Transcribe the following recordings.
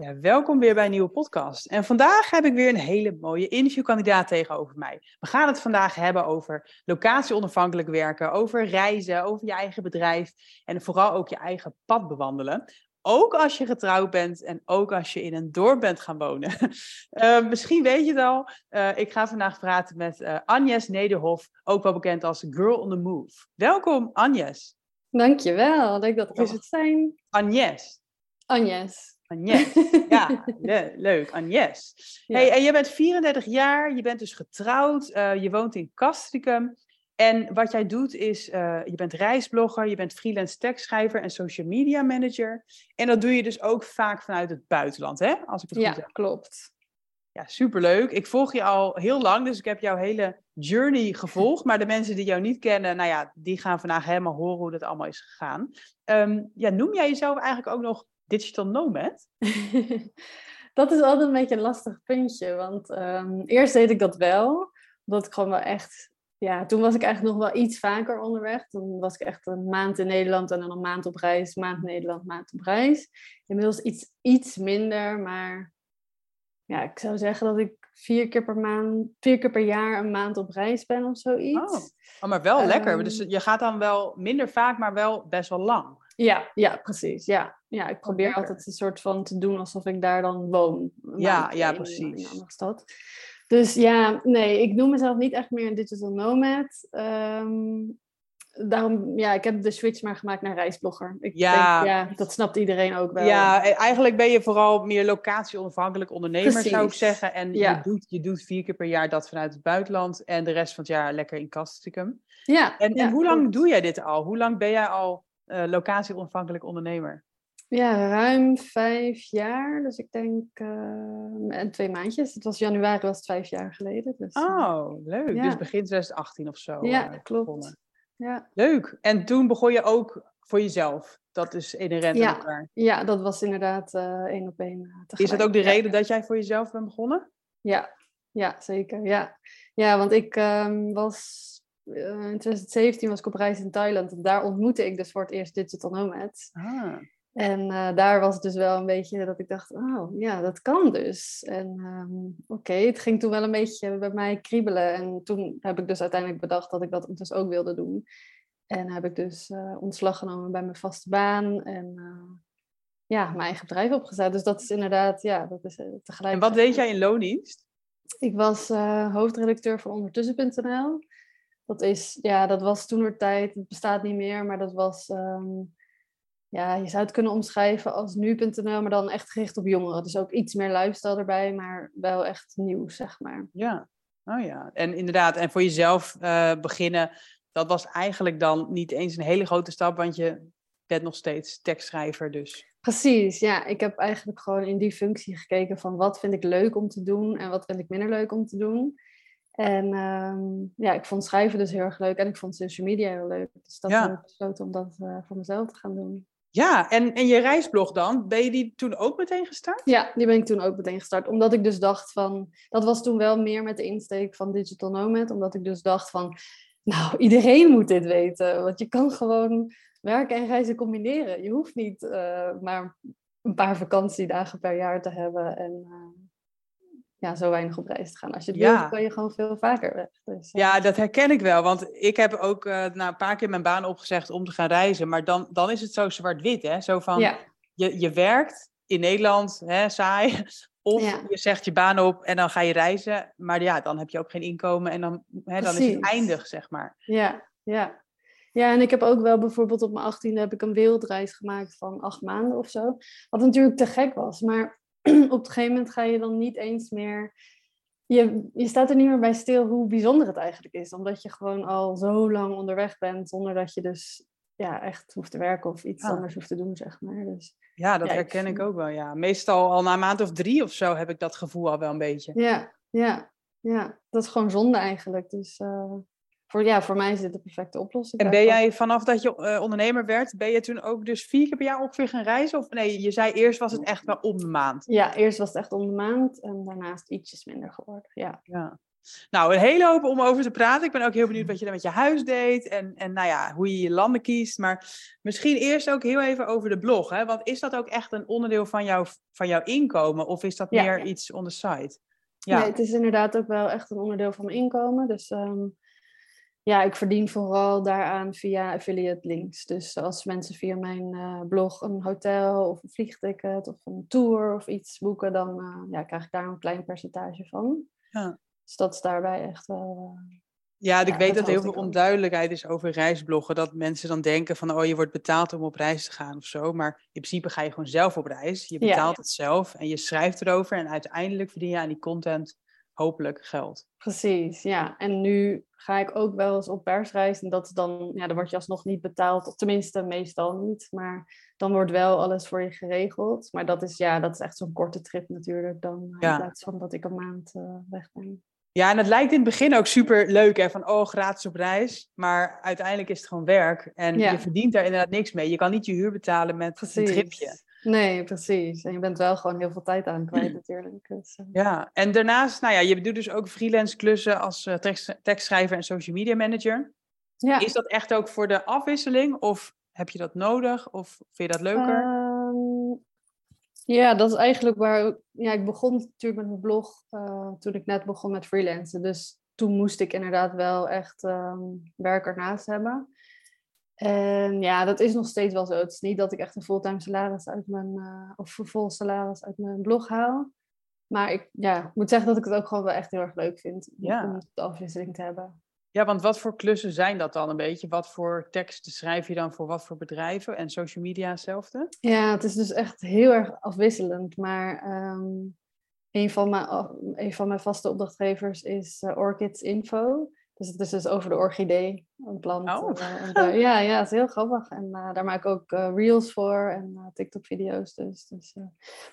Ja, welkom weer bij een nieuwe podcast. En vandaag heb ik weer een hele mooie interviewkandidaat tegenover mij. We gaan het vandaag hebben over locatie-onafhankelijk werken, over reizen, over je eigen bedrijf en vooral ook je eigen pad bewandelen. Ook als je getrouwd bent en ook als je in een dorp bent gaan wonen. Misschien weet je het al. Ik ga vandaag praten met Agnes Nederhof, ook wel bekend als Girl on the Move. Welkom, Agnes. Dankjewel, leuk dat ik er mag zijn. Agnes. Ja, leuk. Agnes. Ja. Hey, en jij bent 34 jaar, je bent dus getrouwd, je woont in Castricum. En wat jij doet is, je bent reisblogger, je bent freelance tekstschrijver en social media manager. En dat doe je dus ook vaak vanuit het buitenland, hè? Als ik het goed zeg. Ja, klopt. Ja, superleuk. Ik volg je al heel lang, dus ik heb jouw hele journey gevolgd. Maar de mensen die jou niet kennen, nou ja, die gaan vandaag helemaal horen hoe dat allemaal is gegaan. Ja, noem jij jezelf eigenlijk ook nog digital nomad? Dat is altijd een beetje een lastig puntje, want eerst deed ik dat wel, omdat ik gewoon wel echt... Ja, toen was ik eigenlijk nog wel iets vaker onderweg. Toen was ik echt een maand in Nederland en dan een maand op reis. Maand Nederland, maand op reis. Inmiddels iets minder, maar ja, ik zou zeggen dat ik 4 keer per jaar een maand op reis ben of zoiets. Oh maar wel lekker. Dus je gaat dan wel minder vaak, maar wel best wel lang. Ja, precies. Ja, ik probeer altijd een soort van te doen alsof ik daar dan woon. Ja, precies. In een andere stad. Dus ja, nee, ik noem mezelf niet echt meer een digital nomad. Daarom, ja, ik heb de switch maar gemaakt naar reisblogger. Ik denk, dat snapt iedereen ook wel. Ja, eigenlijk ben je vooral meer locatie-onafhankelijk ondernemer, zou ik zeggen. En je doet 4 keer per jaar dat vanuit het buitenland en de rest van het jaar lekker in Castricum. Ja. En hoe lang doe jij dit al? Hoe lang ben jij al locatie-onafhankelijk ondernemer? Ja, ruim 5 jaar. Dus ik denk 2 maandjes. Het was januari, was het 5 jaar geleden. Dus, leuk. Ja. Dus begin 2018 of zo. Ja, klopt. Ja. Leuk. En toen begon je ook voor jezelf. Dat is inherent aan elkaar. Ja, dat was inderdaad 1 op 1 tegelijk. Is dat ook de reden dat jij voor jezelf bent begonnen? Ja, zeker. Ja, want ik was... in 2017 was ik op reis in Thailand. En daar ontmoette ik dus voor het eerst digital nomads. En daar was het dus wel een beetje dat ik dacht, ja, dat kan dus. En oké, het ging toen wel een beetje bij mij kriebelen. En toen heb ik dus uiteindelijk bedacht dat ik dat dus ook wilde doen. En heb ik dus ontslag genomen bij mijn vaste baan en mijn eigen bedrijf opgezet. Dus dat is inderdaad, dat is tegelijk. En wat deed jij in loondienst? Ik was hoofdredacteur van ondertussen.nl. Dat was toenertijd, het bestaat niet meer, maar dat was... je zou het kunnen omschrijven als nu.nl, maar dan echt gericht op jongeren. Dus ook iets meer lifestyle erbij, maar wel echt nieuw, zeg maar. Ja, En inderdaad, en voor jezelf beginnen, dat was eigenlijk dan niet eens een hele grote stap, want je bent nog steeds tekstschrijver dus. Precies, ja. Ik heb eigenlijk gewoon in die functie gekeken van wat vind ik leuk om te doen en wat vind ik minder leuk om te doen. En ik vond schrijven dus heel erg leuk en ik vond social media heel leuk. Dus dat heb ik besloten om dat voor mezelf te gaan doen. Ja, en je reisblog dan, ben je die toen ook meteen gestart? Ja, die ben ik toen ook meteen gestart. Omdat ik dus dacht van, dat was toen wel meer met de insteek van Digital Nomad. Omdat ik dus dacht van, nou, iedereen moet dit weten. Want je kan gewoon werken en reizen combineren. Je hoeft niet maar een paar vakantiedagen per jaar te hebben en... zo weinig op reis te gaan. Als je het wilt, kan je gewoon veel vaker weg. Dus, ja, dat herken ik wel. Want ik heb ook een paar keer mijn baan opgezegd om te gaan reizen. Maar dan is het zo zwart-wit, hè? Zo van, je werkt in Nederland, hè, saai. Of je zegt je baan op en dan ga je reizen. Maar ja, dan heb je ook geen inkomen. En dan is het eindig, zeg maar. Ja. Ja, en ik heb ook wel bijvoorbeeld op mijn 18e heb ik een wereldreis gemaakt van 8 maanden of zo. Wat natuurlijk te gek was, maar... op een gegeven moment ga je dan niet eens meer... Je staat er niet meer bij stil hoe bijzonder het eigenlijk is. Omdat je gewoon al zo lang onderweg bent. Zonder dat je dus ja, echt hoef te werken of iets anders hoef te doen, zeg maar. Dus, ja, dat herken ik ook wel, ja. Meestal al na een maand of 3 of zo heb ik dat gevoel al wel een beetje. Ja. Dat is gewoon zonde eigenlijk. Dus voor mij is dit de perfecte oplossing. En ben jij vanaf dat je ondernemer werd, ben je toen ook dus 4 keer per jaar ongeveer gaan reizen? Of nee, je zei eerst was het echt wel om de maand. Ja, eerst was het echt om de maand en daarnaast ietsjes minder geworden, ja. Nou, een hele hoop om over te praten. Ik ben ook heel benieuwd wat je dan met je huis deed en nou ja, hoe je je landen kiest. Maar misschien eerst ook heel even over de blog, hè? Want is dat ook echt een onderdeel van jouw inkomen? Of is dat meer iets on the side? Ja. Nee, het is inderdaad ook wel echt een onderdeel van mijn inkomen. Dus ik verdien vooral daaraan via affiliate links. Dus als mensen via mijn blog een hotel of een vliegticket of een tour of iets boeken, dan krijg ik daar een klein percentage van. Ja. Dus dat is daarbij echt wel... ik weet dat heel veel onduidelijkheid is over reisbloggen. Dat mensen dan denken van, je wordt betaald om op reis te gaan of zo. Maar in principe ga je gewoon zelf op reis. Je betaalt het zelf en je schrijft erover. En uiteindelijk verdien je aan die content hopelijk geld. Precies, ja. En nu ga ik ook wel eens op persreis. En dat dan, dan word je alsnog niet betaald. Of tenminste, meestal niet. Maar dan wordt wel alles voor je geregeld. Maar dat is echt zo'n korte trip natuurlijk. Dan in plaats van dat ik een maand weg ben. Ja, en het lijkt in het begin ook super leuk, hè? Van gratis op reis. Maar uiteindelijk is het gewoon werk. En je verdient daar inderdaad niks mee. Je kan niet je huur betalen met een tripje. Nee, precies. En je bent wel gewoon heel veel tijd aan kwijt natuurlijk. Dus, ja, en daarnaast, je doet dus ook freelance klussen als tekstschrijver en social media manager. Ja. Is dat echt ook voor de afwisseling? Of heb je dat nodig? Of vind je dat leuker? Ja, dat is eigenlijk waar... Ja, ik begon natuurlijk met mijn blog toen ik net begon met freelancen. Dus toen moest ik inderdaad wel echt werk ernaast hebben. En ja, dat is nog steeds wel zo. Het is niet dat ik echt een fulltime salaris uit mijn... of vol salaris uit mijn blog haal. Maar ik moet zeggen dat ik het ook gewoon wel echt heel erg leuk vind. Ja. Om de afwisseling te hebben. Ja, want wat voor klussen zijn dat dan een beetje? Wat voor teksten schrijf je dan voor wat voor bedrijven? En social media hetzelfde? Ja, het is dus echt heel erg afwisselend. Maar een van mijn vaste opdrachtgevers is Orchids Info. Dus het is dus over de orchidee, een plant. Oh. Het is heel grappig. En daar maak ik ook reels voor en TikTok-video's. Dus,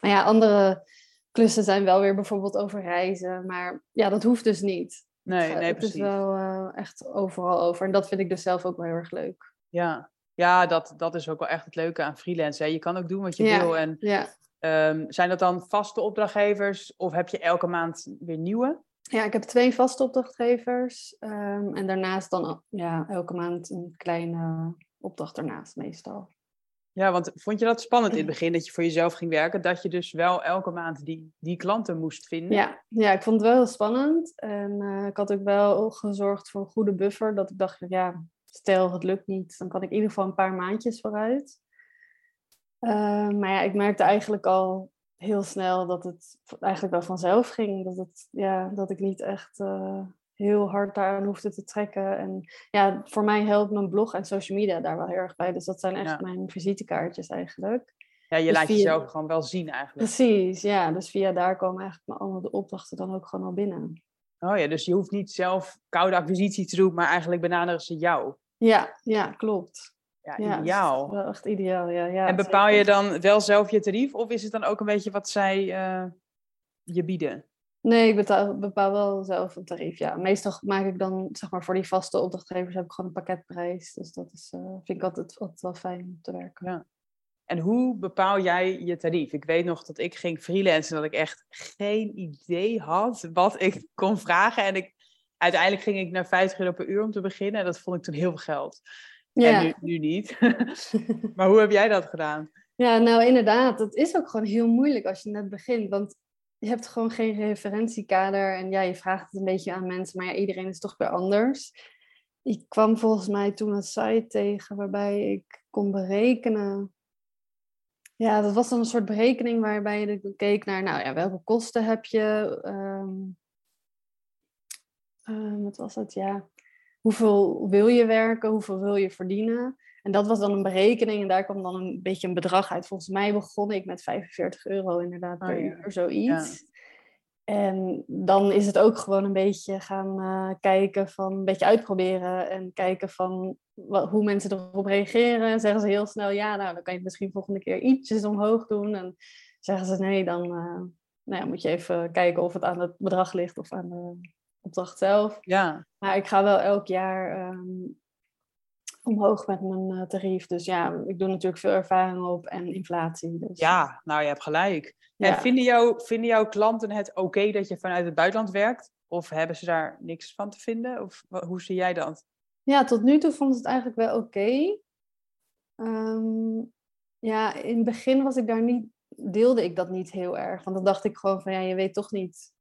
maar ja, andere klussen zijn wel weer bijvoorbeeld over reizen. Maar ja, dat hoeft dus niet. Nee, precies. Het is wel echt overal over. En dat vind ik dus zelf ook wel heel erg leuk. Ja, dat is ook wel echt het leuke aan freelance. Hè? Je kan ook doen wat je wil. En, zijn dat dan vaste opdrachtgevers? Of heb je elke maand weer nieuwe? Ja, ik heb 2 vaste opdrachtgevers. En daarnaast dan elke maand een kleine opdracht ernaast meestal. Ja, want vond je dat spannend in het begin, dat je voor jezelf ging werken, dat je dus wel elke maand die klanten moest vinden? Ja, ik vond het wel heel spannend. En ik had ook wel gezorgd voor een goede buffer, dat ik dacht, stel het lukt niet, dan kan ik in ieder geval een paar maandjes vooruit. Maar ik merkte eigenlijk al heel snel dat het eigenlijk wel vanzelf ging. Dat ik niet echt... heel hard daaraan hoefde te trekken. En ja, voor mij helpt mijn blog en social media daar wel heel erg bij. Dus dat zijn echt mijn visitekaartjes eigenlijk. Ja, je laat jezelf gewoon wel zien eigenlijk. Precies, ja. Dus via daar komen eigenlijk allemaal de opdrachten dan ook gewoon al binnen. Oh ja, dus je hoeft niet zelf koude acquisitie te doen, maar eigenlijk benaderen ze jou. Ja, klopt. Ja, ideaal. Dat is wel echt ideaal, ja. En bepaal je dan wel zelf je tarief? Of is het dan ook een beetje wat zij je bieden? Nee, ik bepaal wel zelf een tarief, ja. Meestal maak ik dan, zeg maar, voor die vaste opdrachtgevers heb ik gewoon een pakketprijs. Dus dat is, vind ik altijd wel fijn om te werken. Ja. En hoe bepaal jij je tarief? Ik weet nog dat ik ging freelancen en dat ik echt geen idee had wat ik kon vragen. En uiteindelijk ging ik naar €50 per uur om te beginnen. En dat vond ik toen heel veel geld. Ja. En nu niet. Maar hoe heb jij dat gedaan? Ja, nou inderdaad. Dat is ook gewoon heel moeilijk als je net begint. Want je hebt gewoon geen referentiekader en je vraagt het een beetje aan mensen, maar iedereen is toch weer anders. Ik kwam volgens mij toen een site tegen waarbij ik kon berekenen. Ja, dat was dan een soort berekening waarbij je keek naar, welke kosten heb je? Wat was dat? Ja, hoeveel wil je werken? Hoeveel wil je verdienen? En dat was dan een berekening en daar kwam dan een beetje een bedrag uit. Volgens mij begon ik met €45 inderdaad per uur, zoiets. Ja. En dan is het ook gewoon een beetje gaan kijken van, een beetje uitproberen en kijken van hoe mensen erop reageren. Zeggen ze heel snel, ja, nou, dan kan je het misschien volgende keer ietsjes omhoog doen. En zeggen ze, nee, dan nou ja, moet je even kijken of het aan het bedrag ligt of aan de opdracht zelf. Ja. Maar ik ga wel elk jaar omhoog met mijn tarief. Dus ja, ik doe natuurlijk veel ervaring op en inflatie. Dus. Ja, nou, je hebt gelijk. Ja. En vinden jouw klanten het oké dat je vanuit het buitenland werkt? Of hebben ze daar niks van te vinden? Of hoe zie jij dat? Ja, tot nu toe vonden ze het eigenlijk wel oké. Ja, in het begin was ik daar niet, deelde ik dat niet heel erg. Want dan dacht ik gewoon van, ja, je weet toch niet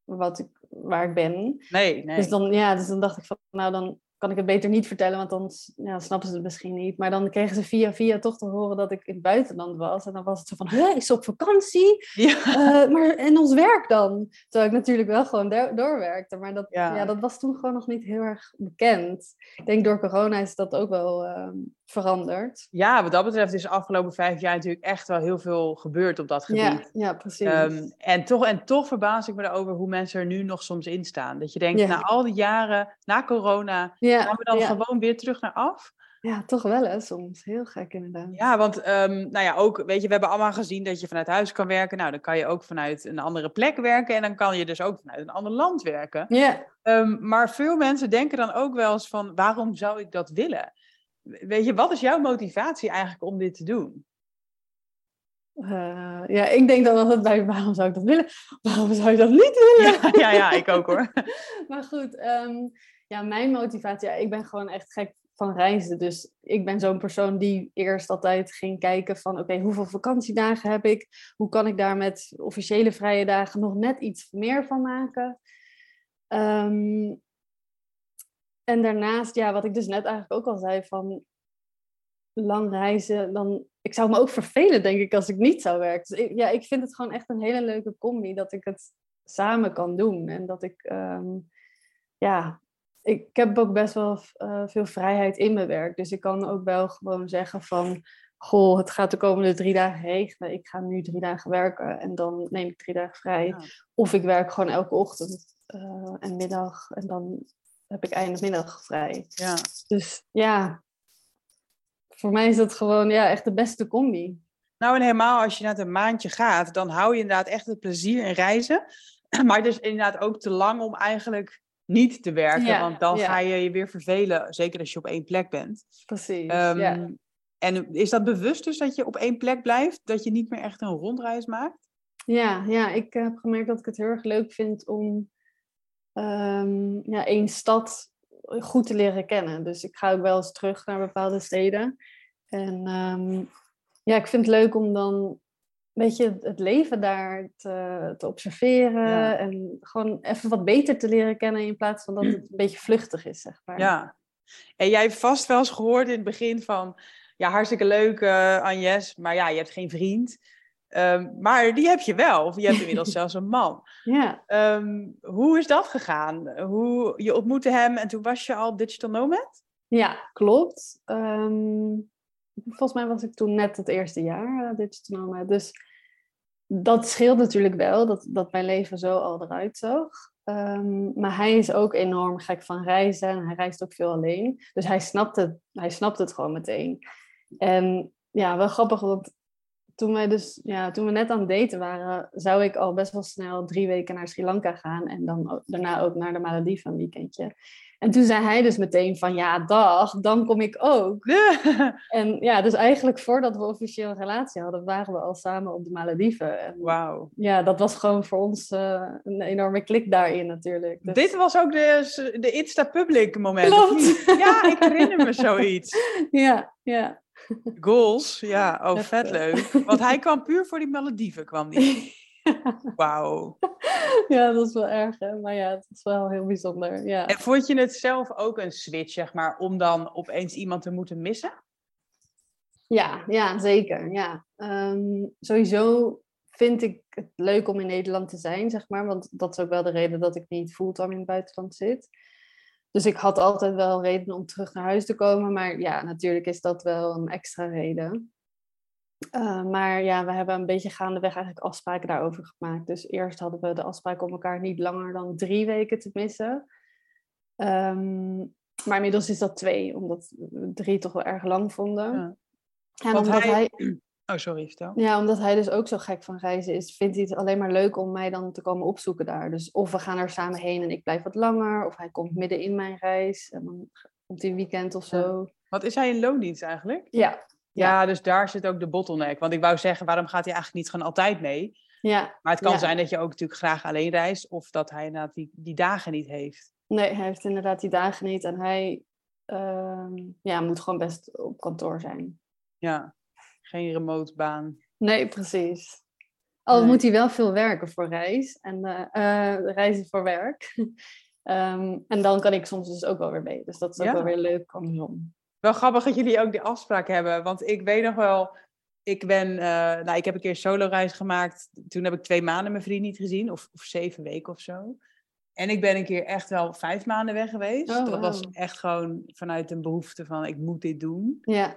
waar ik ben. Nee. Dus dan dacht ik van, nou, dan kan ik het beter niet vertellen, want dan ja, snappen ze het misschien niet. Maar dan kregen ze via toch te horen dat ik in het buitenland was. En dan was het zo van, is ze op vakantie? Ja. Maar en ons werk dan? Terwijl ik natuurlijk wel gewoon doorwerkte. Maar dat, ja, dat was toen gewoon nog niet heel erg bekend. Ik denk door corona is dat ook wel veranderd. Ja, wat dat betreft is de afgelopen 5 jaar natuurlijk echt wel heel veel gebeurd op dat gebied. Ja, precies. En toch verbaas ik me erover hoe mensen er nu nog soms in staan. Dat je denkt, na al die jaren, na corona, gaan we dan gewoon weer terug naar af? Ja, toch wel hè, soms. Heel gek inderdaad. Ja, want nou ja, ook, weet je, we hebben allemaal gezien dat je vanuit huis kan werken. Nou, dan kan je ook vanuit een andere plek werken. En dan kan je dus ook vanuit een ander land werken. Ja. Maar veel mensen denken dan ook wel eens van, waarom zou ik dat willen? Weet je, wat is jouw motivatie eigenlijk om dit te doen? Ja, ik denk dan altijd bij, waarom zou ik dat willen? Waarom zou je dat niet willen? Ja, ik ook hoor. Maar goed, ja, mijn motivatie, ja, ik ben gewoon echt gek van reizen. Dus ik ben zo'n persoon die eerst altijd ging kijken van, oké, hoeveel vakantiedagen heb ik? Hoe kan ik daar met officiële vrije dagen nog net iets meer van maken? En daarnaast, ja, wat ik dus net eigenlijk ook al zei, van lang reizen, dan, ik zou me ook vervelen, denk ik, als ik niet zou werken. Dus ik vind het gewoon echt een hele leuke combi, dat ik het samen kan doen. En dat ik, ik heb ook best wel veel vrijheid in mijn werk. Dus ik kan ook wel gewoon zeggen van, goh, het gaat de komende 3 dagen regenen. Ik ga nu 3 dagen werken en dan neem ik 3 dagen vrij. Ja. Of ik werk gewoon elke ochtend en middag en dan heb ik eindmiddag vrij. Ja. Dus ja, voor mij is dat gewoon echt de beste combi. Nou, en helemaal als je net een maandje gaat, dan hou je inderdaad echt het plezier in reizen. Maar het is inderdaad ook te lang om eigenlijk niet te werken. Ja, want dan ga je je weer vervelen, zeker als je op één plek bent. Precies, ja. En is dat bewust dus dat je op 1 plek blijft? Dat je niet meer echt een rondreis maakt? Ja, ik heb gemerkt dat ik het heel erg leuk vind om 1 stad goed te leren kennen. Dus ik ga ook wel eens terug naar bepaalde steden. En ik vind het leuk om dan een beetje het leven daar te observeren. Ja. En gewoon even wat beter te leren kennen in plaats van dat het een beetje vluchtig is, zeg maar. Ja. En jij hebt vast wel eens gehoord in het begin van, ja, hartstikke leuk Agnes, maar ja, je hebt geen vriend. Maar die heb je wel, of je hebt inmiddels zelfs een man. Ja. Hoe is dat gegaan? Je ontmoette hem en toen was je al digital nomad? Ja, klopt. Volgens mij was ik toen net het eerste jaar digital nomad. Dus dat scheelt natuurlijk wel, dat mijn leven zo al eruit zag. Maar hij is ook enorm gek van reizen en hij reist ook veel alleen. Dus hij snapt het gewoon meteen. En ja, wel grappig, want toen we net aan het daten waren, zou ik al best wel snel 3 weken naar Sri Lanka gaan. En dan daarna ook naar de Malediven een weekendje. En toen zei hij dus meteen van, ja, dag, dan kom ik ook. En ja, dus eigenlijk voordat we officieel een relatie hadden, waren we al samen op de Malediven. Wauw. Ja, dat was gewoon voor ons een enorme klik daarin natuurlijk. Dus dit was ook de Insta-public moment. Klopt. Ja, ik herinner me zoiets. Ja. Goals, ja, oh vet leuk. Want hij kwam puur voor die Malediven, kwam die. Wauw. Ja, dat is wel erg, hè? Maar ja, het is wel heel bijzonder. Ja. En vond je het zelf ook een switch, zeg maar, om dan opeens iemand te moeten missen? Ja, zeker. Ja. Sowieso vind ik het leuk om in Nederland te zijn, zeg maar. Want dat is ook wel de reden dat ik niet fulltime in het buitenland zit. Dus ik had altijd wel redenen om terug naar huis te komen. Maar ja, natuurlijk is dat wel een extra reden. Maar ja, we hebben een beetje gaandeweg eigenlijk afspraken daarover gemaakt. Dus eerst hadden we de afspraak om elkaar niet langer dan 3 weken te missen. Maar inmiddels is dat 2, omdat we 3 toch wel erg lang vonden. Ja. En want omdat hij... Oh, sorry, vertel. Ja, omdat hij dus ook zo gek van reizen is, vindt hij het alleen maar leuk om mij dan te komen opzoeken daar. Dus of we gaan er samen heen en ik blijf wat langer, of hij komt midden in mijn reis en dan komt hij een weekend of zo. Ja. Wat is hij in loondienst eigenlijk? Ja. Ja, dus daar zit ook de bottleneck. Want ik wou zeggen, waarom gaat hij eigenlijk niet gewoon altijd mee? Ja. Maar het kan zijn dat je ook natuurlijk graag alleen reist, of dat hij inderdaad die dagen niet heeft. Nee, hij heeft inderdaad die dagen niet en hij moet gewoon best op kantoor zijn. Ja. Geen remote baan. Nee, precies. Moet hij wel veel werken voor reis. En reizen voor werk. En dan kan ik soms dus ook wel weer mee. Dus dat is ook wel weer leuk andersom. Wel grappig dat jullie ook die afspraak hebben. Want ik weet nog wel... Ik heb een keer een solo-reis gemaakt. Toen heb ik 2 maanden mijn vriend niet gezien. Of 7 weken of zo. En ik ben een keer echt wel 5 maanden weg geweest. Oh, dat was echt gewoon vanuit een behoefte van... Ik moet dit doen. Ja.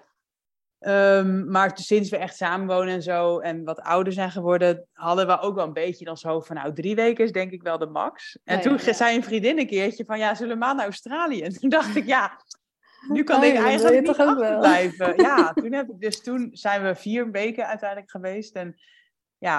Maar sinds we echt samenwonen en zo en wat ouder zijn geworden, hadden we ook wel een beetje dan zo van 3 weken is denk ik wel de max. En toen zei een vriendin een keertje van zullen we maar naar Australië? En toen dacht ik nu kan ik eigenlijk niet achterblijven. Ja, toen zijn we 4 weken uiteindelijk geweest en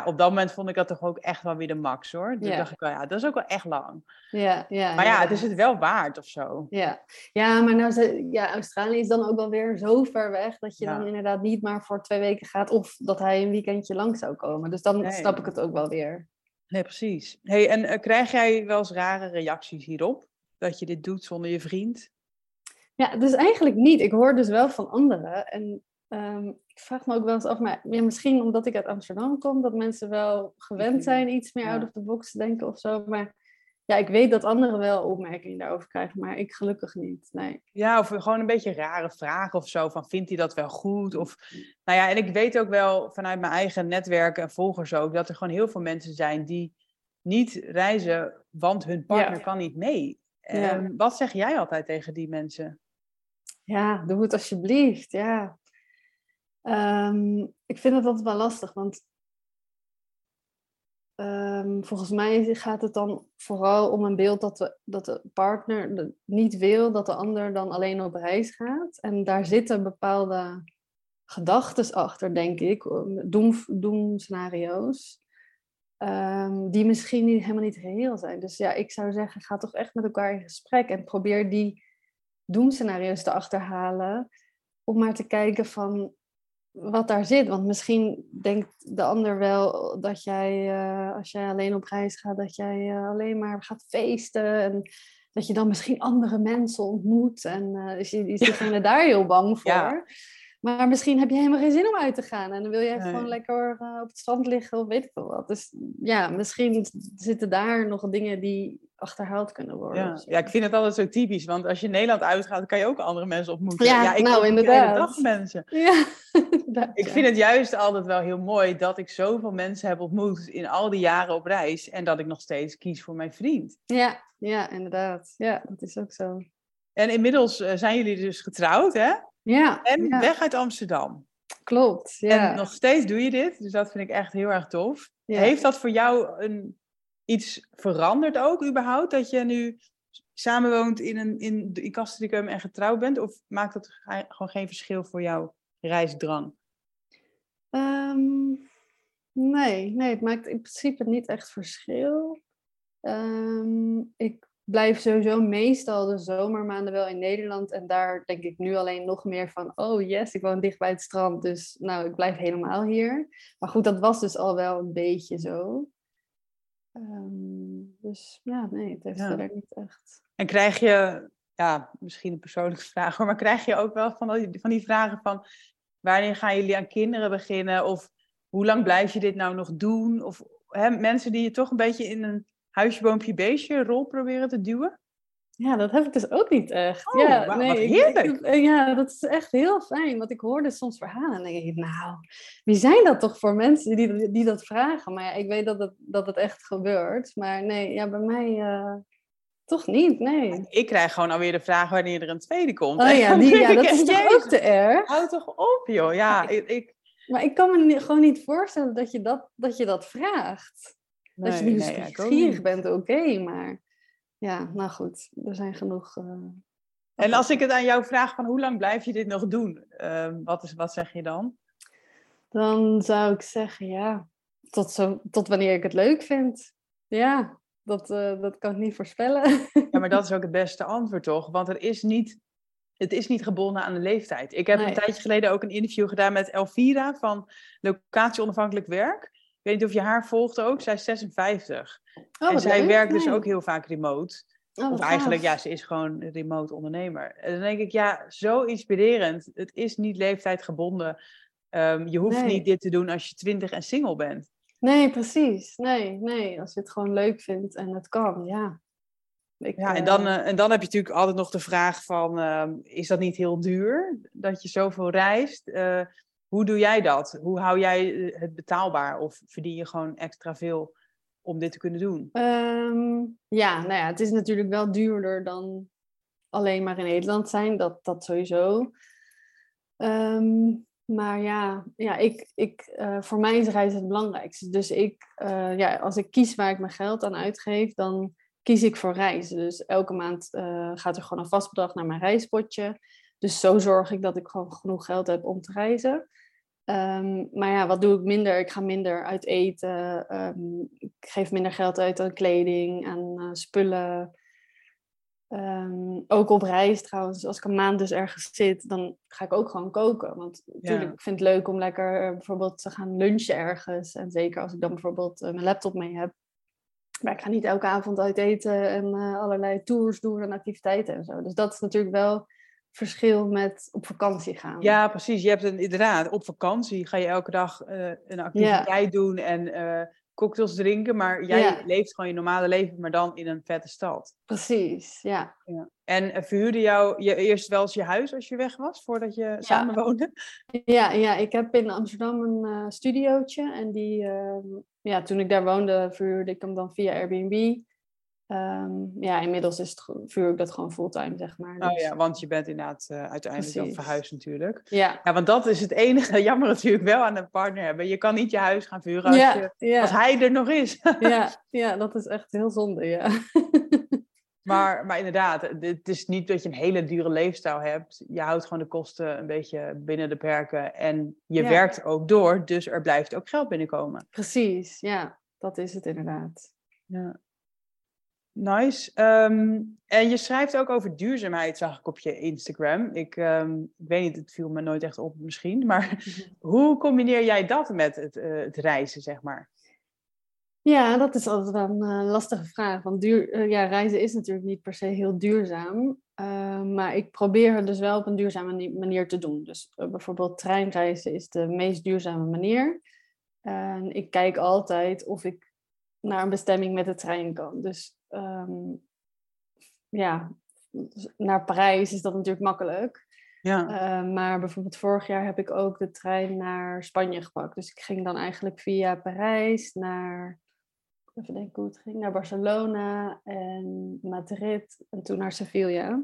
op dat moment vond ik dat toch ook echt wel weer de max hoor. Toen dacht ik wel, dat is ook wel echt lang. Het is het wel waard of zo. Maar Australië is dan ook wel weer zo ver weg dat je dan inderdaad niet maar voor 2 weken gaat of dat hij een weekendje lang zou komen. Dus dan snap ik het ook wel weer. Nee, precies. Hey, en krijg jij wel eens rare reacties hierop? Dat je dit doet zonder je vriend? Ja, dus eigenlijk niet. Ik hoor dus wel van anderen en... ik vraag me ook wel eens af, maar misschien omdat ik uit Amsterdam kom, dat mensen wel gewend zijn iets meer out of the box te denken of zo. Maar ik weet dat anderen wel opmerkingen daarover krijgen, maar ik gelukkig niet. Nee. Ja, of gewoon een beetje rare vragen of zo, van vindt hij dat wel goed? Of, en ik weet ook wel vanuit mijn eigen netwerken en volgers ook, dat er gewoon heel veel mensen zijn die niet reizen, want hun partner kan niet mee. Wat zeg jij altijd tegen die mensen? Ja, doe het alsjeblieft, ja. Ik vind dat altijd wel lastig, want volgens mij gaat het dan vooral om een beeld dat de partner niet wil dat de ander dan alleen op reis gaat. En daar zitten bepaalde gedachtes achter, denk ik, doemscenario's, die misschien helemaal niet reëel zijn. Dus ik zou zeggen, ga toch echt met elkaar in gesprek en probeer die doemscenario's te achterhalen om maar te kijken van... wat daar zit, want misschien denkt de ander wel dat jij, als jij alleen op reis gaat, dat jij alleen maar gaat feesten en dat je dan misschien andere mensen ontmoet en is diegene daar heel bang voor. Ja. Maar misschien heb je helemaal geen zin om uit te gaan en dan wil jij gewoon lekker op het strand liggen of weet ik wel wat. Dus misschien zitten daar nog dingen die achterhaald kunnen worden. Ja, ik vind het altijd zo typisch, want als je in Nederland uitgaat, kan je ook andere mensen ontmoeten. Ja, ik ontmoet inderdaad. De hele dag mensen. Ja, ik vind het juist altijd wel heel mooi dat ik zoveel mensen heb ontmoet in al die jaren op reis en dat ik nog steeds kies voor mijn vriend. Ja, inderdaad. Ja, dat is ook zo. En inmiddels zijn jullie dus getrouwd, hè? Ja. En weg uit Amsterdam. Klopt, ja. En nog steeds doe je dit, dus dat vind ik echt heel erg tof. Ja. Heeft dat voor jou iets veranderd ook überhaupt? Dat je nu samenwoont in Castricum en getrouwd bent? Of maakt dat gewoon geen verschil voor jouw reisdrang? Nee, het maakt in principe niet echt verschil. Ik blijf sowieso meestal de zomermaanden wel in Nederland. En daar denk ik nu alleen nog meer van... oh yes, ik woon dicht bij het strand. Dus ik blijf helemaal hier. Maar goed, dat was dus al wel een beetje zo. Het heeft verder niet echt. En krijg je, misschien een persoonlijke vraag, maar krijg je ook wel van die vragen van wanneer gaan jullie aan kinderen beginnen? Of hoe lang blijf je dit nou nog doen? Of mensen die je toch een beetje in een huisje, boompje, beestje rol proberen te duwen? Ja, dat heb ik dus ook niet echt. Oh, ja, wow, nee, wat heerlijk. Ja, dat is echt heel fijn. Want ik hoorde soms verhalen en denk ik, wie zijn dat toch voor mensen die dat vragen? Maar ik weet dat het echt gebeurt. Maar nee, bij mij toch niet, nee. Ik krijg gewoon alweer de vraag wanneer er een tweede komt. Oh ja, dat is toch ook te erg? Hou toch op, joh. Ja, ik Maar ik kan me gewoon niet voorstellen dat je dat vraagt. Nee, dat je nieuwsgierig bent, oké, maar... Ja, nou goed, er zijn genoeg... En als ik het aan jou vraag van hoe lang blijf je dit nog doen? Wat zeg je dan? Dan zou ik zeggen, ja, tot wanneer ik het leuk vind. Ja, dat kan ik niet voorspellen. Ja, maar dat is ook het beste antwoord, toch? Want het is niet gebonden aan de leeftijd. Ik heb een tijdje geleden ook een interview gedaan met Elvira van Locatie Onafhankelijk Werk. Ik weet niet of je haar volgt ook. Zij is 56. Oh, en zij werkt dus ook heel vaak remote. Oh, of eigenlijk, ja, ze is gewoon een remote ondernemer. En dan denk ik, ja, zo inspirerend. Het is niet leeftijdgebonden. Je hoeft niet dit te doen als je 20 en single bent. Nee, precies. Nee, als je het gewoon leuk vindt en het kan, ja. En dan heb je natuurlijk altijd nog de vraag van... is dat niet heel duur? Dat je zoveel reist? Hoe doe jij dat? Hoe hou jij het betaalbaar? Of verdien je gewoon extra veel om dit te kunnen doen? Het is natuurlijk wel duurder dan alleen maar in Nederland zijn. Dat sowieso. Maar voor mij is reizen het belangrijkste. Dus als ik kies waar ik mijn geld aan uitgeef, dan kies ik voor reizen. Dus elke maand gaat er gewoon een vast bedrag naar mijn reispotje. Dus zo zorg ik dat ik gewoon genoeg geld heb om te reizen. Wat doe ik minder? Ik ga minder uit eten. Ik geef minder geld uit aan kleding, aan spullen. Ook op reis trouwens. Als ik een maand dus ergens zit, dan ga ik ook gewoon koken. Want natuurlijk, ik vind het leuk om lekker bijvoorbeeld te gaan lunchen ergens. En zeker als ik dan bijvoorbeeld mijn laptop mee heb. Maar ik ga niet elke avond uit eten en allerlei tours doen en activiteiten en zo. Dus dat is natuurlijk wel... verschil met op vakantie gaan. Ja, precies. Je hebt inderdaad, op vakantie ga je elke dag een activiteit doen en cocktails drinken, maar jij leeft gewoon je normale leven, maar dan in een vette stad. Precies, ja. En verhuurde je eerst wel eens je huis als je weg was, voordat je samen woonde? Ja, ik heb in Amsterdam een studiootje en die, toen ik daar woonde, verhuurde ik hem dan via Airbnb. Inmiddels is het vuur ik dat gewoon fulltime, zeg maar. Dus... Oh ja, want je bent inderdaad uiteindelijk dan verhuisd natuurlijk. Ja. Ja, want dat is het enige jammer natuurlijk wel aan een partner hebben. Je kan niet je huis gaan vuren als hij er nog is. ja, dat is echt heel zonde, ja. Maar inderdaad, het is niet dat je een hele dure leefstijl hebt. Je houdt gewoon de kosten een beetje binnen de perken. En je werkt ook door, dus er blijft ook geld binnenkomen. Precies, ja. Dat is het inderdaad. Ja. Nice. En je schrijft ook over duurzaamheid, zag ik op je Instagram. Ik weet niet, het viel me nooit echt op misschien. Maar hoe combineer jij dat met het reizen, zeg maar? Ja, dat is altijd een lastige vraag. Want reizen is natuurlijk niet per se heel duurzaam. Maar ik probeer het dus wel op een duurzame manier te doen. Dus bijvoorbeeld treinreizen is de meest duurzame manier. Ik kijk altijd of ik naar een bestemming met de trein kan. Dus naar Parijs is dat natuurlijk makkelijk. Ja. Maar bijvoorbeeld vorig jaar heb ik ook de trein naar Spanje gepakt. Dus ik ging dan eigenlijk via Parijs naar... Even denken hoe het ging. Naar Barcelona en Madrid en toen naar Sevilla.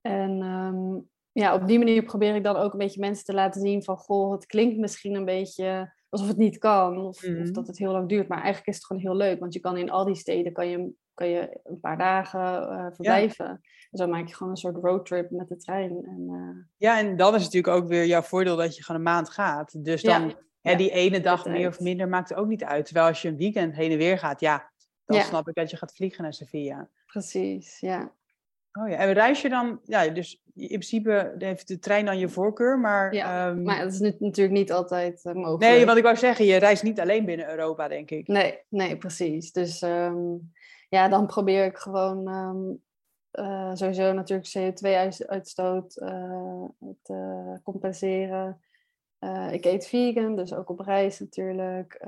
En op die manier probeer ik dan ook een beetje mensen te laten zien van... Goh, het klinkt misschien een beetje... alsof het niet kan, of dat het heel lang duurt. Maar eigenlijk is het gewoon heel leuk. Want je kan in al die steden kan je een paar dagen verblijven. Ja. En zo maak je gewoon een soort roadtrip met de trein. En dan is het natuurlijk ook weer jouw voordeel dat je gewoon een maand gaat. Dus dan die ene dag meer of minder maakt het ook niet uit. Terwijl als je een weekend heen en weer gaat, dan snap ik dat je gaat vliegen naar Sevilla. Precies, ja. Oh ja, en reis je dan... Ja, dus in principe heeft de trein dan je voorkeur, maar... Ja, maar dat is natuurlijk niet altijd mogelijk. Nee, want ik wou zeggen, je reist niet alleen binnen Europa, denk ik. Nee, precies. Dus dan probeer ik gewoon sowieso natuurlijk CO2-uitstoot te compenseren. Ik eet vegan, dus ook op reis natuurlijk.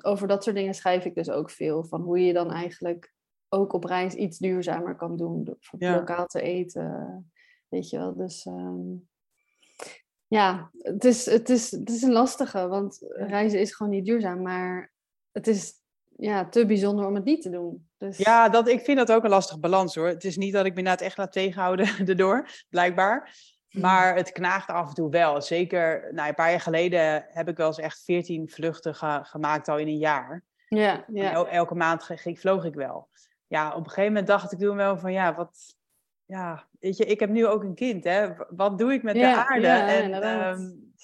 Over dat soort dingen schrijf ik dus ook veel. Van hoe je dan eigenlijk... ook op reis iets duurzamer kan doen. Door lokaal te eten. Weet je wel. Dus het is een lastige. Want reizen is gewoon niet duurzaam. Maar het is te bijzonder om het niet te doen. Dus... Ja, ik vind dat ook een lastige balans hoor. Het is niet dat ik me echt laat tegenhouden daardoor. Blijkbaar. Maar het knaagt af en toe wel. Zeker, een paar jaar geleden heb ik wel eens echt 14 vluchten gemaakt al in een jaar. Ja, ja. Elke maand vloog ik wel. Ja, op een gegeven moment dacht ik toen wel van weet je, ik heb nu ook een kind, hè. Wat doe ik met de aarde? Ja, en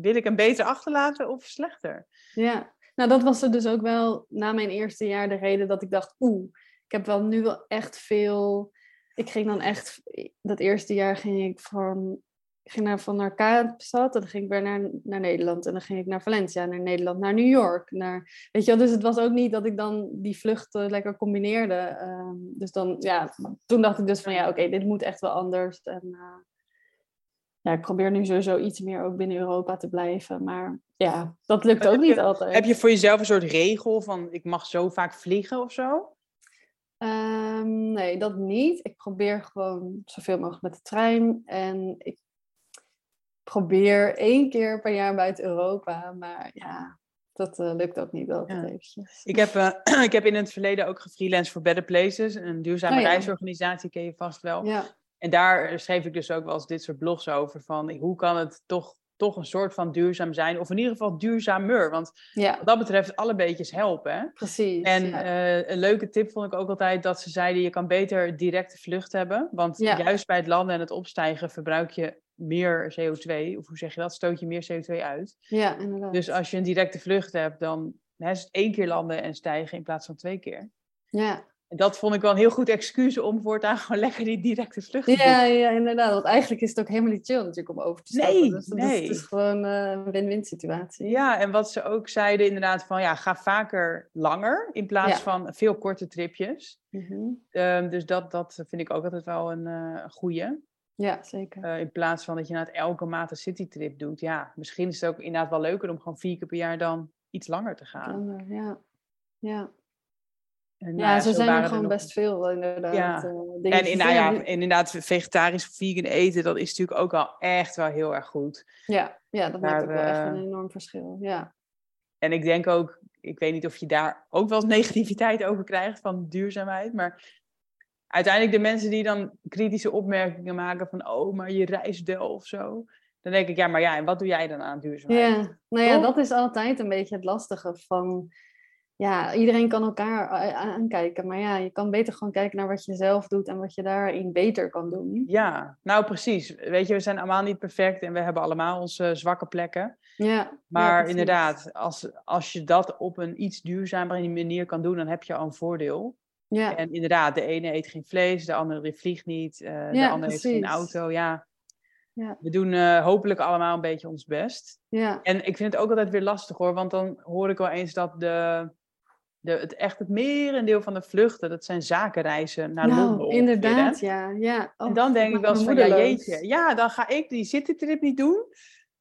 wil ik hem beter achterlaten of slechter? Ja, nou dat was er dus ook wel na mijn eerste jaar de reden dat ik dacht, ik heb wel nu wel echt veel... Ik ging dan echt, dat eerste jaar ging ik van naar Kaapstad en dan ging ik weer naar Nederland. En dan ging ik naar Valencia, naar Nederland, naar New York. Weet je wel, dus het was ook niet dat ik dan die vluchten lekker combineerde. Toen dacht ik dus van dit moet echt wel anders. En ik probeer nu sowieso iets meer ook binnen Europa te blijven. Maar ja, dat lukt ook niet altijd. Heb je voor jezelf een soort regel van ik mag zo vaak vliegen of zo? Nee, dat niet. Ik probeer gewoon zoveel mogelijk met de trein. En ik probeer 1 keer per jaar buiten Europa. Maar ja, dat lukt ook niet altijd eventjes. Ik heb in het verleden ook gefreelanced voor Better Places. Een duurzame reisorganisatie, ken je vast wel. Ja. En daar schreef ik dus ook wel eens dit soort blogs over. Van hoe kan het toch een soort van duurzaam zijn, of in ieder geval duurzamer. Want wat dat betreft alle beetjes helpen. Hè? Precies. En een leuke tip vond ik ook altijd dat ze zeiden, je kan beter directe vlucht hebben. Want juist bij het landen en het opstijgen verbruik je meer CO2. Of hoe zeg je dat? Stoot je meer CO2 uit. Ja, inderdaad. Dus als je een directe vlucht hebt, dan is het 1 keer landen en stijgen in plaats van 2 keer. Ja. En dat vond ik wel een heel goed excuus om voortaan gewoon lekker die directe vlucht te doen. Ja, inderdaad. Want eigenlijk is het ook helemaal niet chill natuurlijk om over te stappen. Dus het is gewoon een win-win situatie. Ja, en wat ze ook zeiden inderdaad van ga vaker langer in plaats van veel korte tripjes. Mm-hmm. Dus dat vind ik ook altijd wel een goeie. Ja, zeker. In plaats van dat je elke maand een citytrip doet. Ja, misschien is het ook inderdaad wel leuker om gewoon 4 keer per jaar dan iets langer te gaan. Ja. Zo zijn er gewoon best veel inderdaad. Ja. Inderdaad, vegetarisch of vegan eten, dat is natuurlijk ook al echt wel heel erg goed. Ja, dat maakt ook wel echt een enorm verschil. Ja. En ik denk ook, ik weet niet of je daar ook wel eens negativiteit over krijgt van duurzaamheid, maar uiteindelijk de mensen die dan kritische opmerkingen maken van, maar je reist wel of zo. Dan denk ik, en wat doe jij dan aan duurzaamheid? Ja, dat is altijd een beetje het lastige van... Ja, iedereen kan elkaar aankijken. Maar je kan beter gewoon kijken naar wat je zelf doet en wat je daarin beter kan doen. Ja, nou precies. Weet je, we zijn allemaal niet perfect en we hebben allemaal onze zwakke plekken. Ja. Maar inderdaad, als je dat op een iets duurzamere manier kan doen, dan heb je al een voordeel. Ja. En inderdaad, de ene eet geen vlees, de andere vliegt niet, de andere heeft geen auto. Ja. Ja. We doen hopelijk allemaal een beetje ons best. Ja. En ik vind het ook altijd weer lastig hoor, want dan hoor ik wel eens dat het merendeel van de vluchten, dat zijn zakenreizen naar Londen. Inderdaad, weer, ja. En dan denk ik wel eens van, jeetje. Ja, dan ga ik die citytrip niet doen.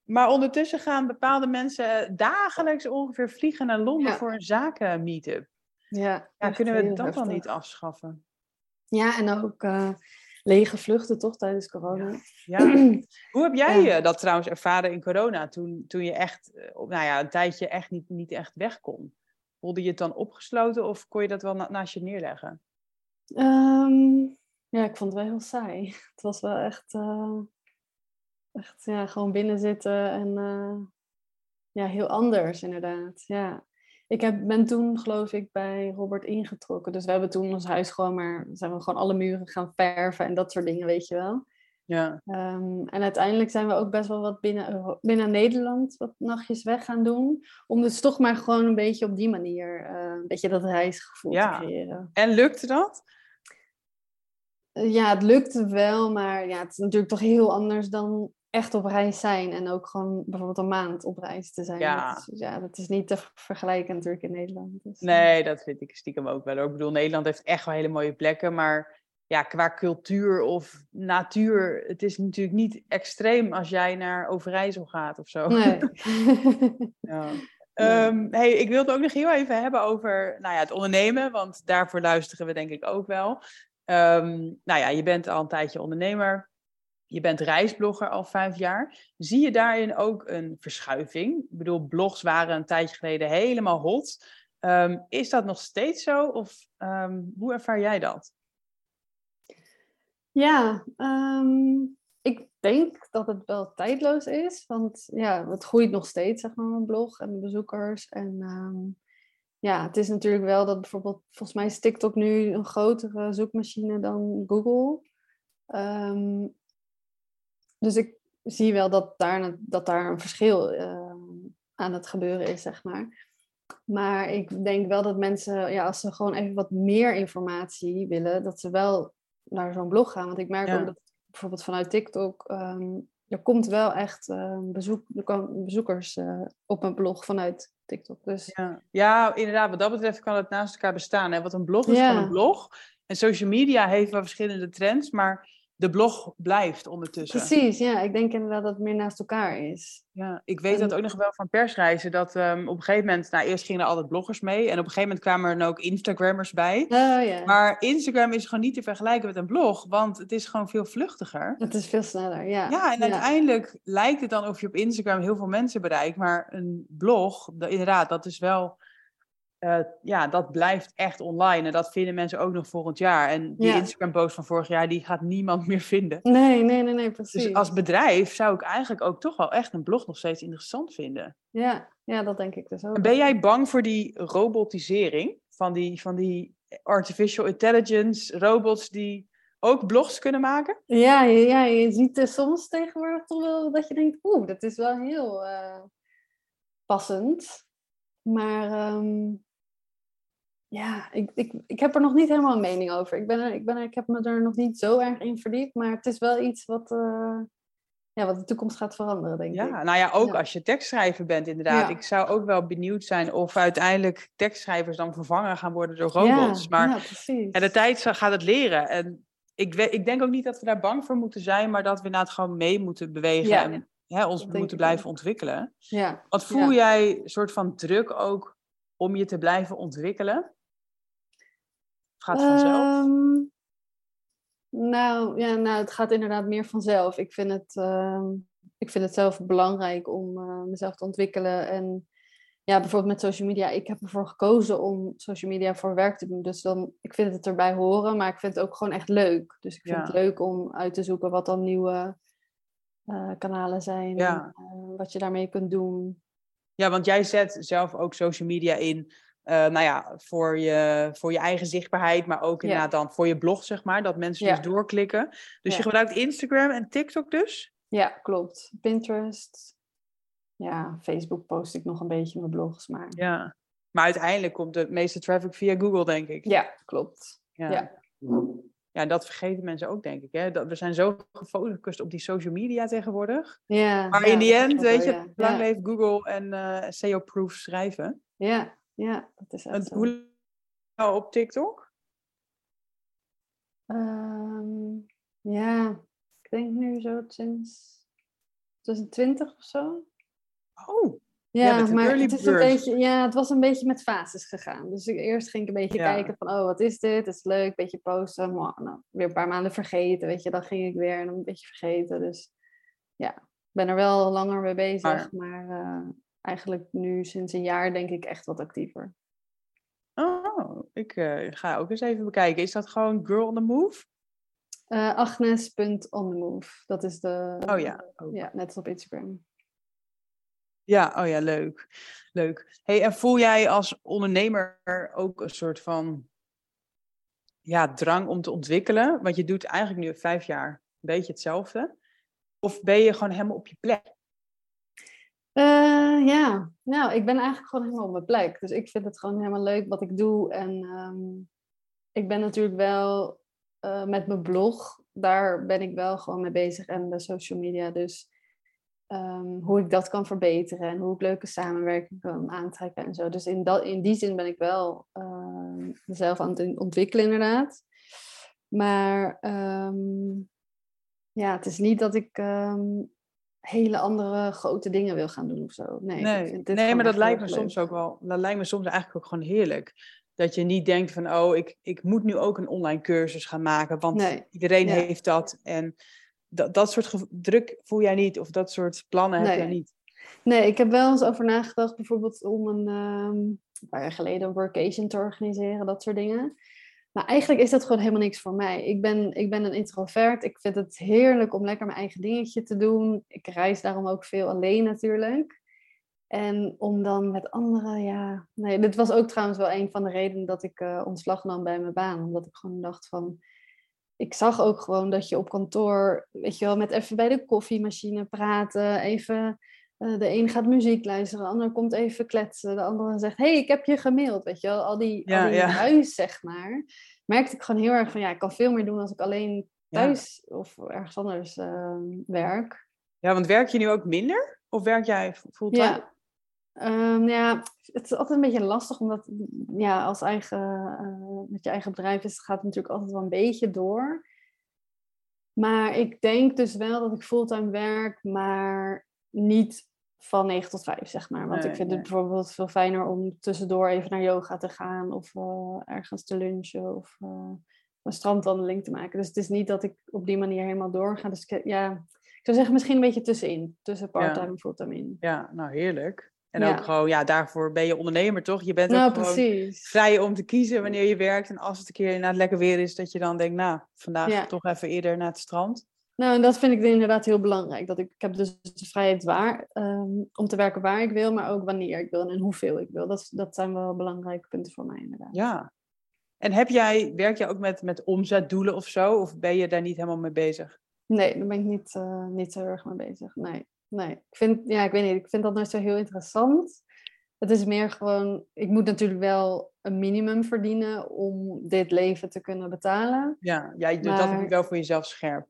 Maar ondertussen gaan bepaalde mensen dagelijks ongeveer vliegen naar Londen voor een zakenmeetup. Ja, kunnen we dat heftig. Dan niet afschaffen? Ja, en ook lege vluchten toch tijdens corona. Ja. Hoe heb jij dat trouwens ervaren in corona? Toen je echt, een tijdje echt niet echt weg kon? Voelde je het dan opgesloten of kon je dat wel naast je neerleggen? Ik vond het wel heel saai. Het was wel echt gewoon binnen zitten en heel anders inderdaad. Ja. Ik ben toen geloof ik bij Robert ingetrokken. Dus we hebben toen ons huis gewoon gewoon alle muren gaan verven en dat soort dingen, weet je wel. Ja. En uiteindelijk zijn we ook best wel wat binnen Nederland wat nachtjes weg gaan doen. Om dus toch maar gewoon een beetje op die manier een beetje dat reisgevoel te creëren. En lukte dat? Het lukte wel, maar het is natuurlijk toch heel anders dan echt op reis zijn. En ook gewoon bijvoorbeeld een maand op reis te zijn. Ja. Dat is niet te vergelijken natuurlijk in Nederland. Dus, nee, dat vind ik stiekem ook wel. Ik bedoel, Nederland heeft echt wel hele mooie plekken, maar... Ja, qua cultuur of natuur, het is natuurlijk niet extreem als jij naar Overijssel gaat of zo. Nee. Ik wil het ook nog heel even hebben over het ondernemen, want daarvoor luisteren we denk ik ook wel. Je bent al een tijdje ondernemer, je bent reisblogger al 5 jaar. Zie je daarin ook een verschuiving? Ik bedoel, blogs waren een tijdje geleden helemaal hot. Is dat nog steeds zo of hoe ervaar jij dat? Ja, denk dat het wel tijdloos is, want ja, het groeit nog steeds, zeg maar, mijn blog en de bezoekers. En ja, het is natuurlijk wel dat bijvoorbeeld, volgens mij is TikTok nu een grotere zoekmachine dan Google. Dus ik zie wel dat daar een verschil aan het gebeuren is, zeg maar. Maar ik denk wel dat mensen, ja, als ze gewoon even wat meer informatie willen, dat ze wel naar zo'n blog gaan. Want ik merk ook dat bijvoorbeeld vanuit TikTok, er komt wel echt bezoekers op mijn blog vanuit TikTok. Dus. Ja, inderdaad. Wat dat betreft kan het naast elkaar bestaan. Hè? Want een blog is gewoon een blog. En social media heeft wel verschillende trends, maar de blog blijft ondertussen. Precies, ja. Ik denk inderdaad dat het meer naast elkaar is. Ja, ik weet dat ook nog wel van persreizen. Dat op een gegeven moment, nou, eerst gingen er altijd bloggers mee. En op een gegeven moment kwamen er dan ook Instagrammers bij. Maar Instagram is gewoon niet te vergelijken met een blog. Want het is gewoon veel vluchtiger. Het is veel sneller, ja. Ja, en uiteindelijk lijkt het dan of je op Instagram heel veel mensen bereikt. Maar een blog, inderdaad, dat is wel... dat blijft echt online. En dat vinden mensen ook nog volgend jaar. En die Instagram-post van vorig jaar, die gaat niemand meer vinden. Nee, precies. Dus als bedrijf zou ik eigenlijk ook toch wel echt een blog nog steeds interessant vinden. Ja, dat denk ik dus ook. En ben jij bang voor die robotisering? Van die artificial intelligence robots die ook blogs kunnen maken? Ja, je ziet er soms tegenwoordig toch wel dat je denkt... Oeh, dat is wel heel passend... Maar ik heb er nog niet helemaal een mening over. Ik heb me er nog niet zo erg in verdiept. Maar het is wel iets wat de toekomst gaat veranderen, denk ik. Ja, nou ja, ook als je tekstschrijver bent, inderdaad. Ja. Ik zou ook wel benieuwd zijn of uiteindelijk tekstschrijvers dan vervangen gaan worden door robots. Ja, maar precies. En de tijd gaat het leren. En ik denk ook niet dat we daar bang voor moeten zijn, maar dat we het gewoon mee moeten bewegen. Ja. Ons moeten blijven ontwikkelen. Ja. Wat voel jij een soort van druk ook om je te blijven ontwikkelen? Gaat het vanzelf? Het gaat inderdaad meer vanzelf. Ik vind het zelf belangrijk om mezelf te ontwikkelen. En ja, bijvoorbeeld met social media. Ik heb ervoor gekozen om social media voor werk te doen. Dus dan, ik vind het erbij horen, maar ik vind het ook gewoon echt leuk. Dus ik vind het leuk om uit te zoeken wat dan nieuwe... kanalen zijn, wat je daarmee kunt doen. Ja, want jij zet zelf ook social media in, voor je eigen zichtbaarheid, maar ook inderdaad dan voor je blog, zeg maar, dat mensen dus doorklikken. Dus je gebruikt Instagram en TikTok dus? Ja, klopt. Pinterest. Ja, Facebook post ik nog een beetje mijn blogs, maar... Ja, maar uiteindelijk komt de meeste traffic via Google, denk ik. Ja, klopt. Ja, dat vergeten mensen ook, denk ik. Hè? We zijn zo gefocust op die social media tegenwoordig. Ja, maar in die end, lang leeft Google en SEO-proof schrijven. Ja, dat is echt zo. Hoe lang nou op TikTok? Ik denk nu zo sinds 2020 of zo. Oh, maar het was een beetje met fases gegaan. Dus eerst ging ik een beetje kijken van, wat is dit? Het is leuk, een beetje posten. Wow, nou, weer een paar maanden vergeten, weet je. Dan ging ik weer een beetje vergeten. Dus ja, ik ben er wel langer mee bezig. Maar eigenlijk nu sinds een jaar denk ik echt wat actiever. Oh, ik ga ook eens even bekijken. Is dat gewoon Girl on the Move? Agnes.onthemove. Dat is de... Oh ja. Oh. Ja, net als op Instagram. Ja, oh ja, leuk. Hey, en voel jij als ondernemer ook een soort van drang om te ontwikkelen? Want je doet eigenlijk nu 5 jaar een beetje hetzelfde. Of ben je gewoon helemaal op je plek? Ik ben eigenlijk gewoon helemaal op mijn plek. Dus ik vind het gewoon helemaal leuk wat ik doe. En ik ben natuurlijk wel met mijn blog, daar ben ik wel gewoon mee bezig. En de social media dus. Hoe ik dat kan verbeteren en hoe ik leuke samenwerking kan aantrekken en zo. Dus in die zin ben ik wel mezelf aan het ontwikkelen, inderdaad. Maar het is niet dat ik hele andere grote dingen wil gaan doen of zo. Nee, maar dat lijkt me soms ook wel. Dat lijkt me soms eigenlijk ook gewoon heerlijk. Dat je niet denkt van, ik moet nu ook een online cursus gaan maken, want iedereen heeft dat en... Dat soort druk voel jij niet? Of dat soort plannen heb jij niet? Nee, ik heb wel eens over nagedacht. Bijvoorbeeld om een paar jaar geleden een workation te organiseren. Dat soort dingen. Maar eigenlijk is dat gewoon helemaal niks voor mij. Ik ben een introvert. Ik vind het heerlijk om lekker mijn eigen dingetje te doen. Ik reis daarom ook veel alleen natuurlijk. En om dan met anderen, ja... Nee, dit was ook trouwens wel een van de redenen dat ik ontslag nam bij mijn baan. Omdat ik gewoon dacht van... Ik zag ook gewoon dat je op kantoor, weet je wel, met even bij de koffiemachine praten. Even, de een gaat muziek luisteren, de ander komt even kletsen. De andere zegt, hey, ik heb je gemaild, weet je wel. Al die huis, zeg maar. Merkte ik gewoon heel erg van, ja, ik kan veel meer doen als ik alleen thuis of ergens anders werk. Ja, want werk je nu ook minder? Of werk jij fulltime? Ja. Het is altijd een beetje lastig, omdat als met je eigen bedrijf is, gaat het natuurlijk altijd wel een beetje door. Maar ik denk dus wel dat ik fulltime werk, maar niet van 9 tot 5, zeg maar. Want ik vind het bijvoorbeeld veel fijner om tussendoor even naar yoga te gaan of ergens te lunchen of een strandwandeling te maken. Dus het is niet dat ik op die manier helemaal doorga. Dus ik zou zeggen misschien een beetje tussenin, tussen parttime en fulltime in. Ja, nou heerlijk. En ook gewoon, daarvoor ben je ondernemer, toch? Je bent ook gewoon vrij om te kiezen wanneer je werkt. En als het een keer inderdaad lekker weer is, dat je dan denkt, vandaag toch even eerder naar het strand. Nou, en dat vind ik inderdaad heel belangrijk. Dat ik heb dus de vrijheid om te werken waar ik wil, maar ook wanneer ik wil en hoeveel ik wil. Dat zijn wel belangrijke punten voor mij, inderdaad. Ja. En werk jij ook met omzetdoelen of zo? Of ben je daar niet helemaal mee bezig? Nee, daar ben ik niet zo erg mee bezig, nee. Ik vind dat nooit zo heel interessant. Het is meer gewoon, ik moet natuurlijk wel een minimum verdienen om dit leven te kunnen betalen. Ja, dat heb je wel voor jezelf scherp.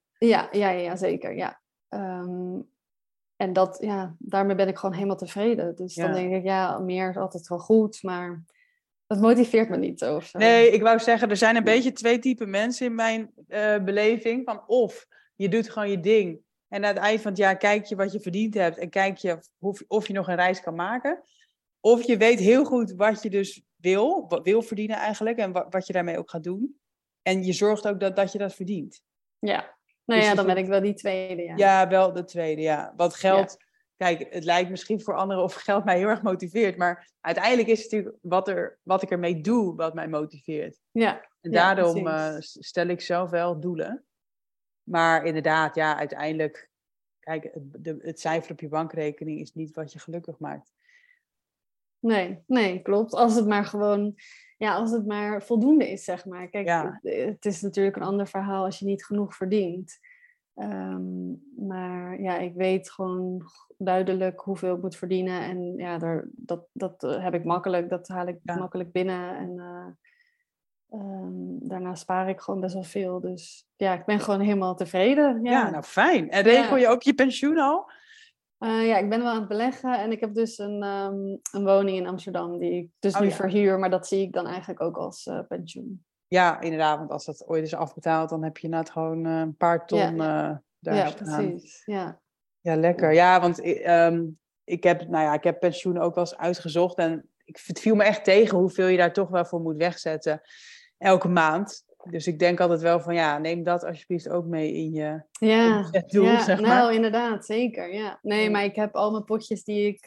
Ja, zeker, ja. En dat, daarmee ben ik gewoon helemaal tevreden. Dus dan denk ik, meer is altijd wel goed, maar... Dat motiveert me niet zo. Nee, ik wou zeggen, er zijn een beetje twee typen mensen in mijn beleving. Van of je doet gewoon je ding. En aan het eind van het jaar kijk je wat je verdiend hebt. En kijk je of je nog een reis kan maken. Of je weet heel goed wat je dus wil. Wat wil verdienen eigenlijk. En wat je daarmee ook gaat doen. En je zorgt ook dat je dat verdient. Ja, dan ben ik wel die tweede. Ja, wel de tweede, ja. Wat geld... Ja. Kijk, het lijkt misschien voor anderen of geld mij heel erg motiveert. Maar uiteindelijk is het natuurlijk wat ik ermee doe wat mij motiveert. Ja. En daarom stel ik zelf wel doelen. Maar inderdaad, uiteindelijk... Kijk, het cijfer op je bankrekening is niet wat je gelukkig maakt. Nee, klopt. Als het maar gewoon... Ja, als het maar voldoende is, zeg maar. Kijk, het is natuurlijk een ander verhaal als je niet genoeg verdient. Maar ik weet gewoon duidelijk hoeveel ik moet verdienen. En dat heb ik makkelijk. Dat haal ik makkelijk binnen. En daarna spaar ik gewoon best wel veel. Dus ik ben gewoon helemaal tevreden. Ja, nou fijn. En regel je ook je pensioen al? Ik ben wel aan het beleggen. En ik heb dus een woning in Amsterdam die ik dus nu verhuur. Maar dat zie ik dan eigenlijk ook als pensioen. Ja, inderdaad, want als dat ooit is afbetaald, dan heb je net gewoon een paar ton daar staan. Ja, precies. Ja, lekker. Ja, want ik heb pensioen ook wel eens uitgezocht. En het viel me echt tegen hoeveel je daar toch wel voor moet wegzetten elke maand. Dus ik denk altijd wel van, neem dat alsjeblieft ook mee in je doel, zeg maar. Nou, inderdaad, zeker, Nee, maar ik heb al mijn potjes die ik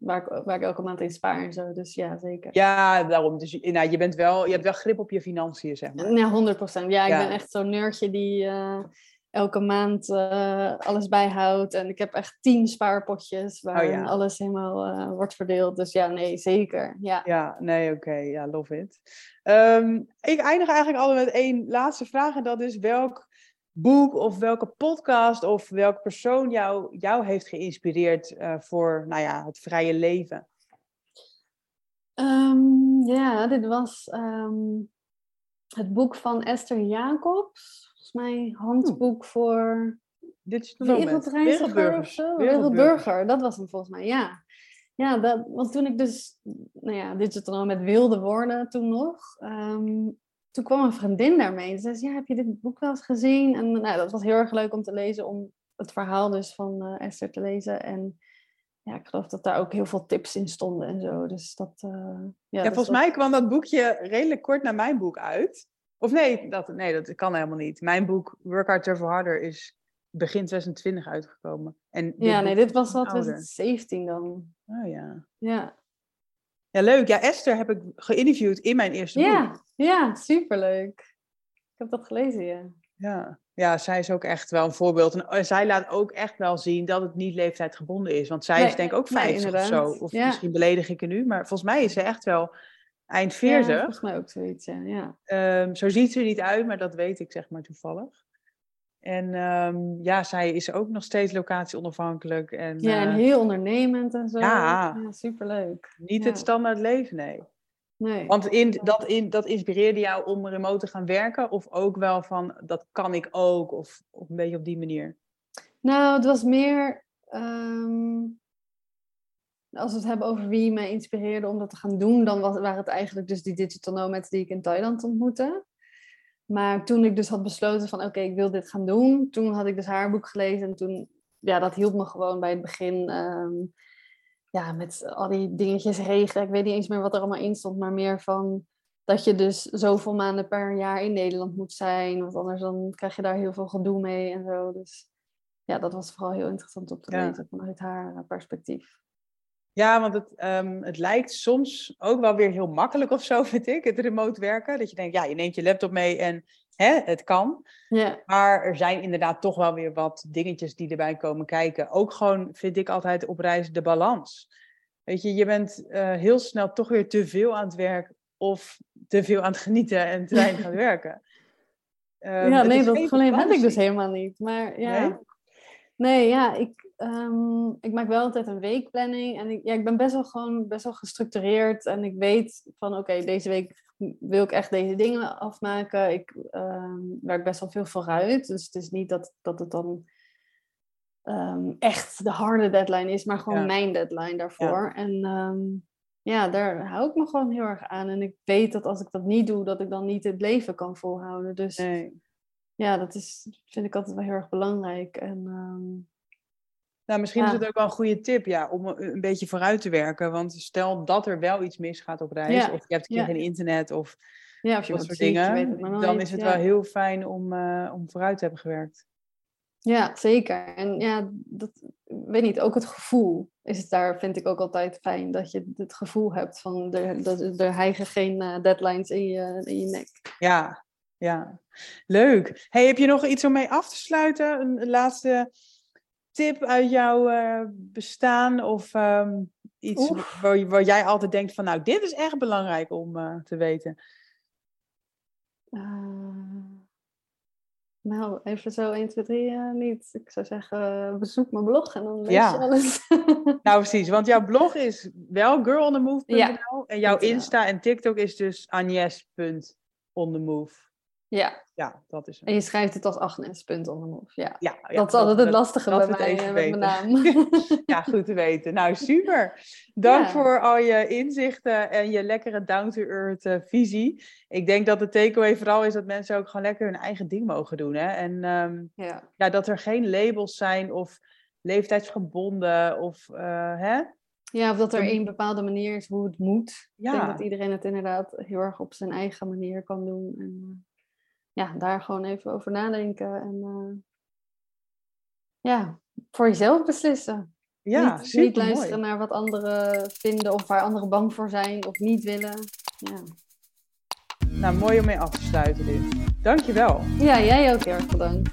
waar ik elke maand in spaar en zo, dus zeker. Ja, daarom. Dus je hebt wel grip op je financiën, zeg maar. Ja, 100%. Ja, ik ben echt zo'n nerdje die elke maand alles bijhoudt. En ik heb echt 10 spaarpotjes waarin alles helemaal wordt verdeeld. Dus zeker. Ja nee, oké. Ja, love it. Ik eindig eigenlijk altijd met 1 laatste vraag. En dat is welk boek of welke podcast of welke persoon jou heeft geïnspireerd voor het vrije leven? Dit was het boek van Esther Jacobs. Mijn handboek voor wereldreiziger of zo. Wereldburger, dat was hem volgens mij, Ja, want toen ik dus, digital met wilde woorden toen nog. Toen kwam een vriendin daarmee en ze zei, heb je dit boek wel eens gezien? En dat was heel erg leuk om te lezen, om het verhaal dus van Esther te lezen. En ik geloof dat daar ook heel veel tips in stonden en zo. Dus dat... volgens mij kwam dat boekje redelijk kort na mijn boek uit. Of dat kan helemaal niet. Mijn boek Work hard, travel harder is begin 2020 uitgekomen. En dit was al 2017 dan. Oh ja. Ja. Ja, leuk. Ja, Esther heb ik geïnterviewd in mijn eerste boek. Ja, superleuk. Ik heb dat gelezen, ja. Ja, zij is ook echt wel een voorbeeld. En zij laat ook echt wel zien dat het niet leeftijdgebonden is. Want zij is denk ik ook 50 of zo. Of misschien beledig ik er nu. Maar volgens mij is ze echt wel eind 40. Ja, volgens mij ook zoiets, ja. Zo ziet ze er niet uit, maar dat weet ik zeg maar toevallig. En zij is ook nog steeds locatieonafhankelijk. En heel ondernemend en zo. Ja, superleuk. Niet het standaard leven, nee. Want dat inspireerde jou om remote te gaan werken? Of ook wel van, dat kan ik ook? Of een beetje op die manier? Nou, het was meer... als we het hebben over wie mij inspireerde om dat te gaan doen... dan waren het eigenlijk dus die digital nomads die ik in Thailand ontmoette. Maar toen ik dus had besloten van oké, ik wil dit gaan doen... toen had ik dus haar boek gelezen en toen... ja, dat hielp me gewoon bij het begin... met al die dingetjes regelen. Ik weet niet eens meer wat er allemaal in stond. Maar meer van dat je dus zoveel maanden per jaar in Nederland moet zijn. Want anders dan krijg je daar heel veel gedoe mee en zo. Dus ja, dat was vooral heel interessant om te weten vanuit haar perspectief. Ja, want het lijkt soms ook wel weer heel makkelijk of zo, vind ik. Het remote werken. Dat je denkt, ja, je neemt je laptop mee en het kan. Ja. Maar er zijn inderdaad toch wel weer wat dingetjes die erbij komen kijken. Ook gewoon, vind ik altijd op reis, de balans. Weet je, je bent heel snel toch weer te veel aan het werk of te veel aan het genieten en te weinig aan het werken. Dat probleem heb ik dus helemaal niet. Maar ja... ik maak wel altijd een weekplanning en ik ben best wel gestructureerd en ik weet van oké, deze week wil ik echt deze dingen afmaken. Ik werk best wel veel vooruit, dus het is niet dat het dan echt de harde deadline is, maar gewoon mijn deadline daarvoor. Ja. En daar hou ik me gewoon heel erg aan en ik weet dat als ik dat niet doe, dat ik dan niet het leven kan volhouden. Dus... Nee. Ja, dat vind ik altijd wel heel erg belangrijk. En, misschien is het ook wel een goede tip om een beetje vooruit te werken. Want stel dat er wel iets misgaat op reis, of je hebt geen internet of je dat soort dingen, dan is het wel heel fijn om vooruit te hebben gewerkt. Ja, zeker. En ook het gevoel is het daar, vind ik ook altijd fijn. Dat je het gevoel hebt van er hijgen geen deadlines in je nek. Ja, leuk. Hey, heb je nog iets om mee af te sluiten? Een laatste tip uit jouw bestaan of iets waar jij altijd denkt van, nou, dit is echt belangrijk om te weten? Nou, even zo 1, 2, 3 niet. Ik zou zeggen, bezoek mijn blog en dan lees je alles. Nou, precies. Want jouw blog is wel girlonthemove.nl en jouw Insta en TikTok is dus Agnes.onthemove. Ja, dat is het. En je schrijft het als Agnes.onthemove. Ja, dat is altijd het lastige bij mij met mijn naam. Ja, goed te weten. Nou, super. Dank voor al je inzichten en je lekkere down-to-earth visie. Ik denk dat de takeaway vooral is dat mensen ook gewoon lekker hun eigen ding mogen doen. Hè? En dat er geen labels zijn of leeftijdsgebonden of... Ja, of dat er één bepaalde manier is hoe het moet. Ja. Ik denk dat iedereen het inderdaad heel erg op zijn eigen manier kan doen. En daar gewoon even over nadenken. En voor jezelf beslissen. Ja, niet luisteren naar wat anderen vinden of waar anderen bang voor zijn of niet willen. Ja. Nou, mooi om mee af te sluiten dit. Dankjewel. Ja, jij ook heel erg bedankt.